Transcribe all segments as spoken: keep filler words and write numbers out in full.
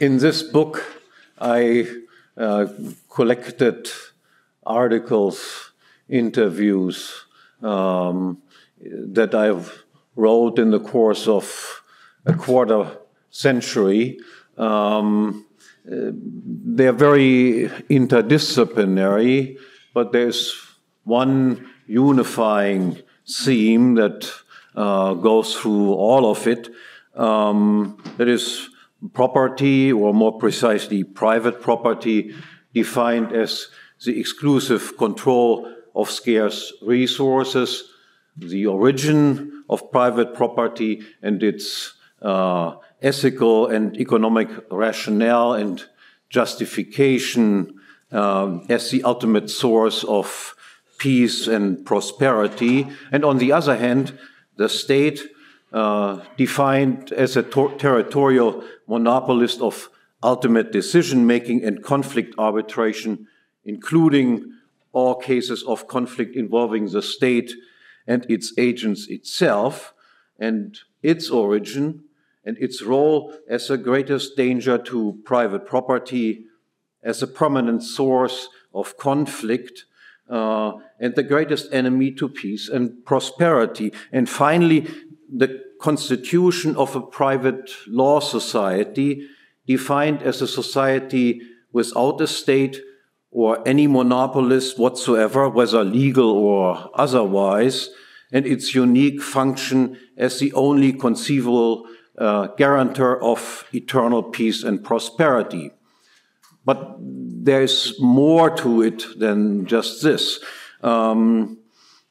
in this book, I uh, collected articles, interviews um, that I've wrote in the course of a quarter century. Um, they're very interdisciplinary, but there's one unifying theme that uh, goes through all of it. Um, that is property, or more precisely private property, defined as the exclusive control of scarce resources, the origin of private property and its uh, ethical and economic rationale and justification um, as the ultimate source of peace and prosperity. And on the other hand, the state, uh, defined as a ter- territorial monopolist of ultimate decision-making and conflict arbitration, including all cases of conflict involving the state and its agents itself, and its origin, and its role as the greatest danger to private property, as a permanent source of conflict, uh, and the greatest enemy to peace and prosperity. And finally, the constitution of a private law society, defined as a society without a state or any monopolist whatsoever, whether legal or otherwise, and its unique function as the only conceivable uh, guarantor of eternal peace and prosperity. But there's more to it than just this. Um,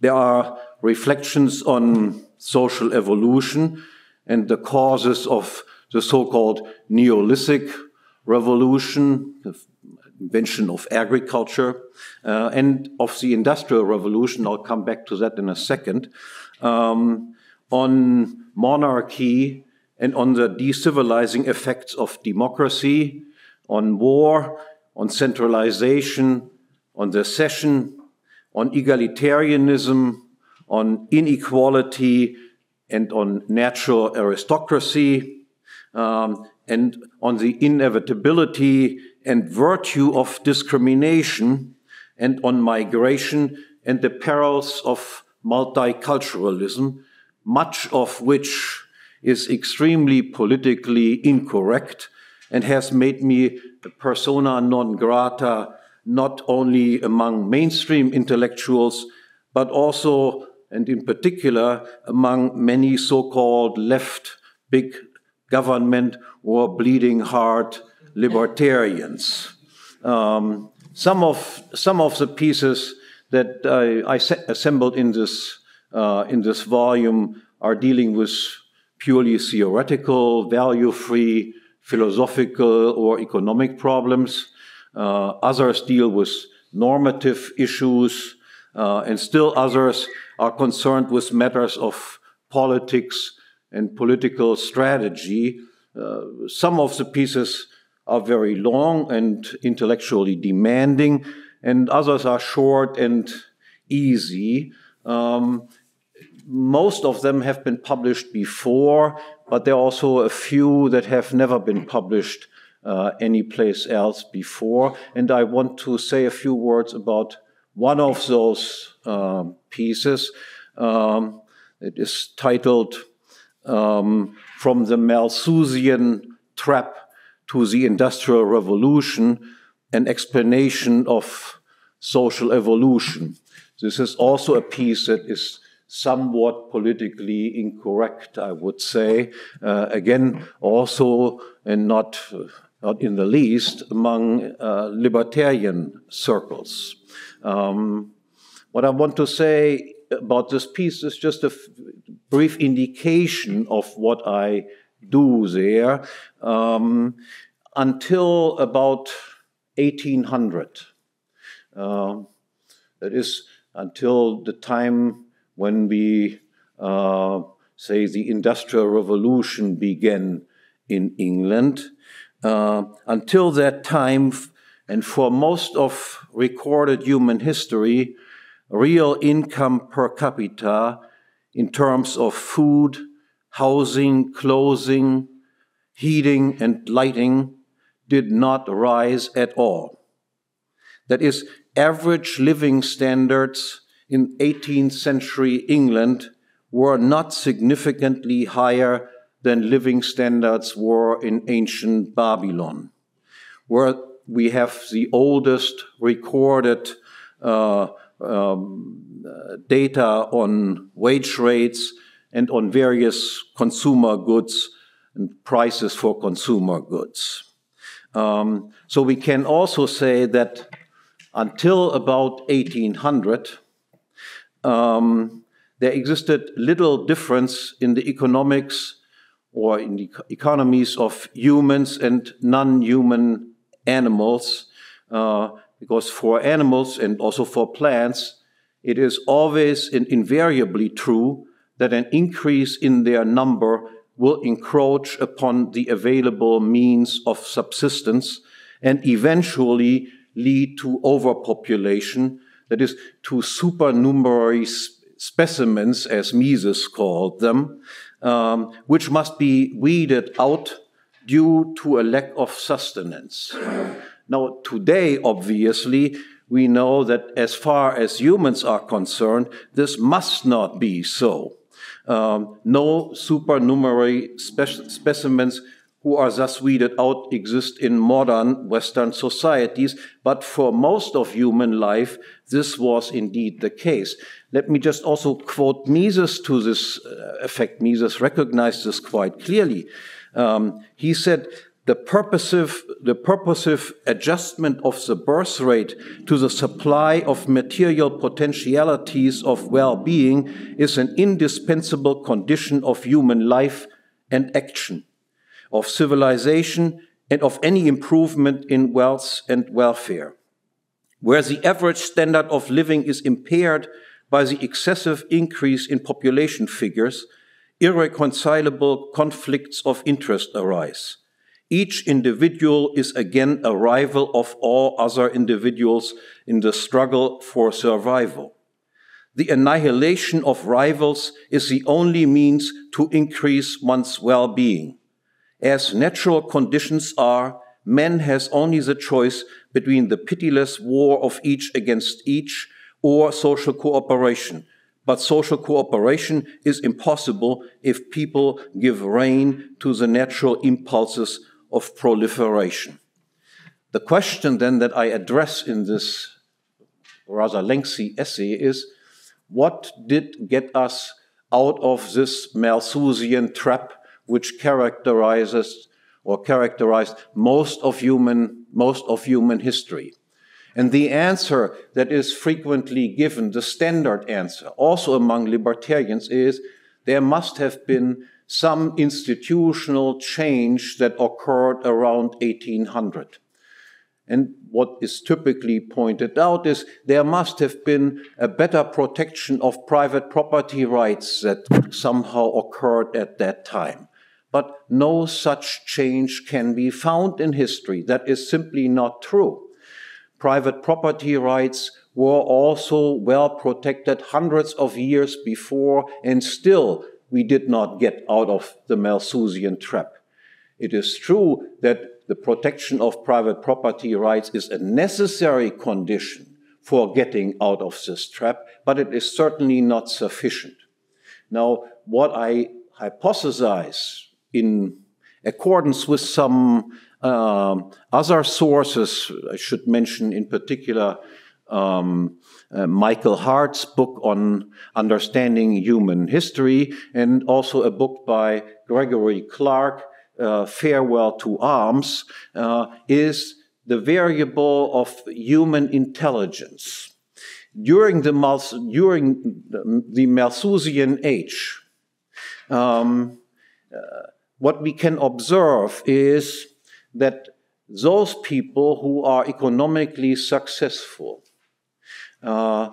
there are reflections on social evolution and the causes of the so-called Neolithic Revolution, invention of agriculture, uh, and of the Industrial Revolution. I'll come back to that in a second, um, on monarchy and on the decivilizing effects of democracy, on war, on centralization, on secession, on egalitarianism, on inequality, and on natural aristocracy, um, and on the inevitability and virtue of discrimination, and on migration and the perils of multiculturalism, much of which is extremely politically incorrect and has made me a persona non grata not only among mainstream intellectuals, but also, and in particular, among many so-called left big government or bleeding heart libertarians. Um, some of some of the pieces that I, I assembled in this uh, in this volume are dealing with purely theoretical, value-free, philosophical, or economic problems. Uh, others deal with normative issues, uh, and still others are concerned with matters of politics and political strategy. Uh, some of the pieces are very long and intellectually demanding, and others are short and easy. Um, most of them have been published before, but there are also a few that have never been published uh, anyplace else before. And I want to say a few words about one of those uh, pieces. Um, it is titled um, From the Malthusian Trap to the Industrial Revolution, an explanation of social evolution. This is also a piece that is somewhat politically incorrect, I would say. Uh, again, also, and not, uh, not in the least, among uh, libertarian circles. Um, what I want to say about this piece is just a brief indication of what I do there. Um, until about eighteen hundred. Uh, that is, until the time when we uh, say the Industrial Revolution began in England. Uh, until that time, and for most of recorded human history, real income per capita in terms of food, housing, clothing, heating and lighting, did not rise at all. That is, average living standards in eighteenth century England were not significantly higher than living standards were in ancient Babylon, where we have the oldest recorded uh, um, data on wage rates and on various consumer goods and prices for consumer goods. Um, so we can also say that until about eighteen hundred, um, there existed little difference in the economics or in the economies of humans and non-human animals, uh, because for animals and also for plants, it is always and invariably true that an increase in their number will encroach upon the available means of subsistence and eventually lead to overpopulation, that is, to supernumerary specimens, as Mises called them, um, which must be weeded out due to a lack of sustenance. Now, today, obviously, we know that as far as humans are concerned, this must not be so. Um, no supernumerary spec- specimens who are thus weeded out exist in modern Western societies, but for most of human life, this was indeed the case. Let me just also quote Mises to this effect. Mises recognized this quite clearly. Um, he said, the purposive, the purposive adjustment of the birth rate to the supply of material potentialities of well-being is an indispensable condition of human life and action, of civilization, and of any improvement in wealth and welfare. Where the average standard of living is impaired by the excessive increase in population figures, irreconcilable conflicts of interest arise. Each individual is again a rival of all other individuals in the struggle for survival. The annihilation of rivals is the only means to increase one's well-being. As natural conditions are, man has only the choice between the pitiless war of each against each or social cooperation. But social cooperation is impossible if people give rein to the natural impulses of proliferation. The question then that I address in this rather lengthy essay is, what did get us out of this Malthusian trap which characterizes or characterized most of human, most of human history? And the answer that is frequently given, the standard answer, also among libertarians, is there must have been some institutional change that occurred around eighteen hundred. And what is typically pointed out is there must have been a better protection of private property rights that somehow occurred at that time. But no such change can be found in history. That is simply not true. Private property rights were also well protected hundreds of years before, and still we did not get out of the Malthusian trap. It is true that the protection of private property rights is a necessary condition for getting out of this trap, but it is certainly not sufficient. Now, what I hypothesize in accordance with some um, other sources, I should mention in particular Um, uh, Michael Hart's book on understanding human history, and also a book by Gregory Clark, uh, Farewell to Arms, uh, is the variable of human intelligence. During the, during the Malthusian age, um, uh, what we can observe is that those people who are economically successful Uh,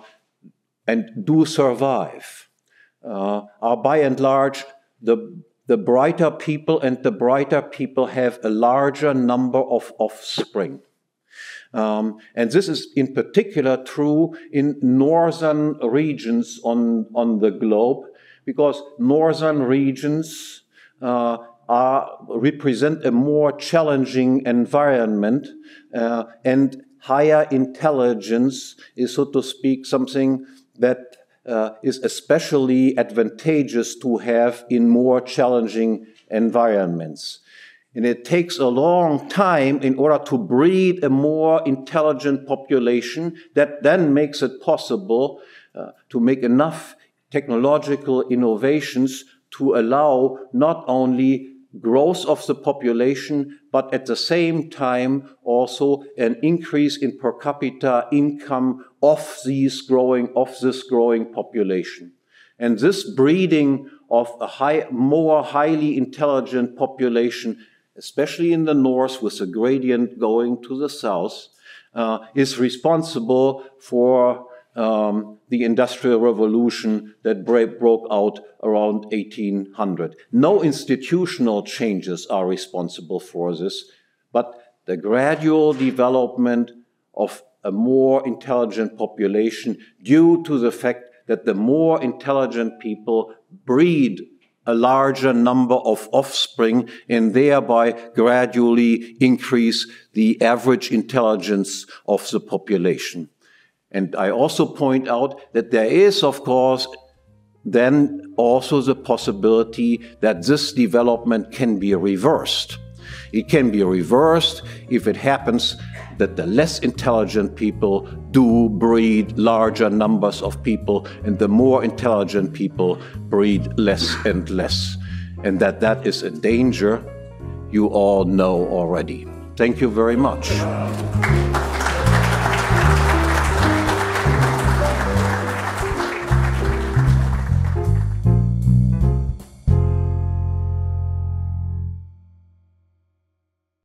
and do survive, uh, are by and large the, the brighter people, and the brighter people have a larger number of offspring. Um, and this is in particular true in northern regions on, on the globe, because northern regions uh, are, represent a more challenging environment, uh, and higher intelligence is, so to speak, something that uh, is especially advantageous to have in more challenging environments. And it takes a long time in order to breed a more intelligent population that then makes it possible uh, to make enough technological innovations to allow not only growth of the population, but at the same time also an increase in per capita income of these growing, of this growing population. And this breeding of a high, more highly intelligent population, especially in the north with the gradient going to the south, uh, is responsible for Um, the Industrial Revolution that broke out around eighteen hundred. No institutional changes are responsible for this, but the gradual development of a more intelligent population due to the fact that the more intelligent people breed a larger number of offspring and thereby gradually increase the average intelligence of the population. And I also point out that there is, of course, then also the possibility that this development can be reversed. It can be reversed if it happens that the less intelligent people do breed larger numbers of people and the more intelligent people breed less and less. And that that is a danger you all know already. Thank you very much.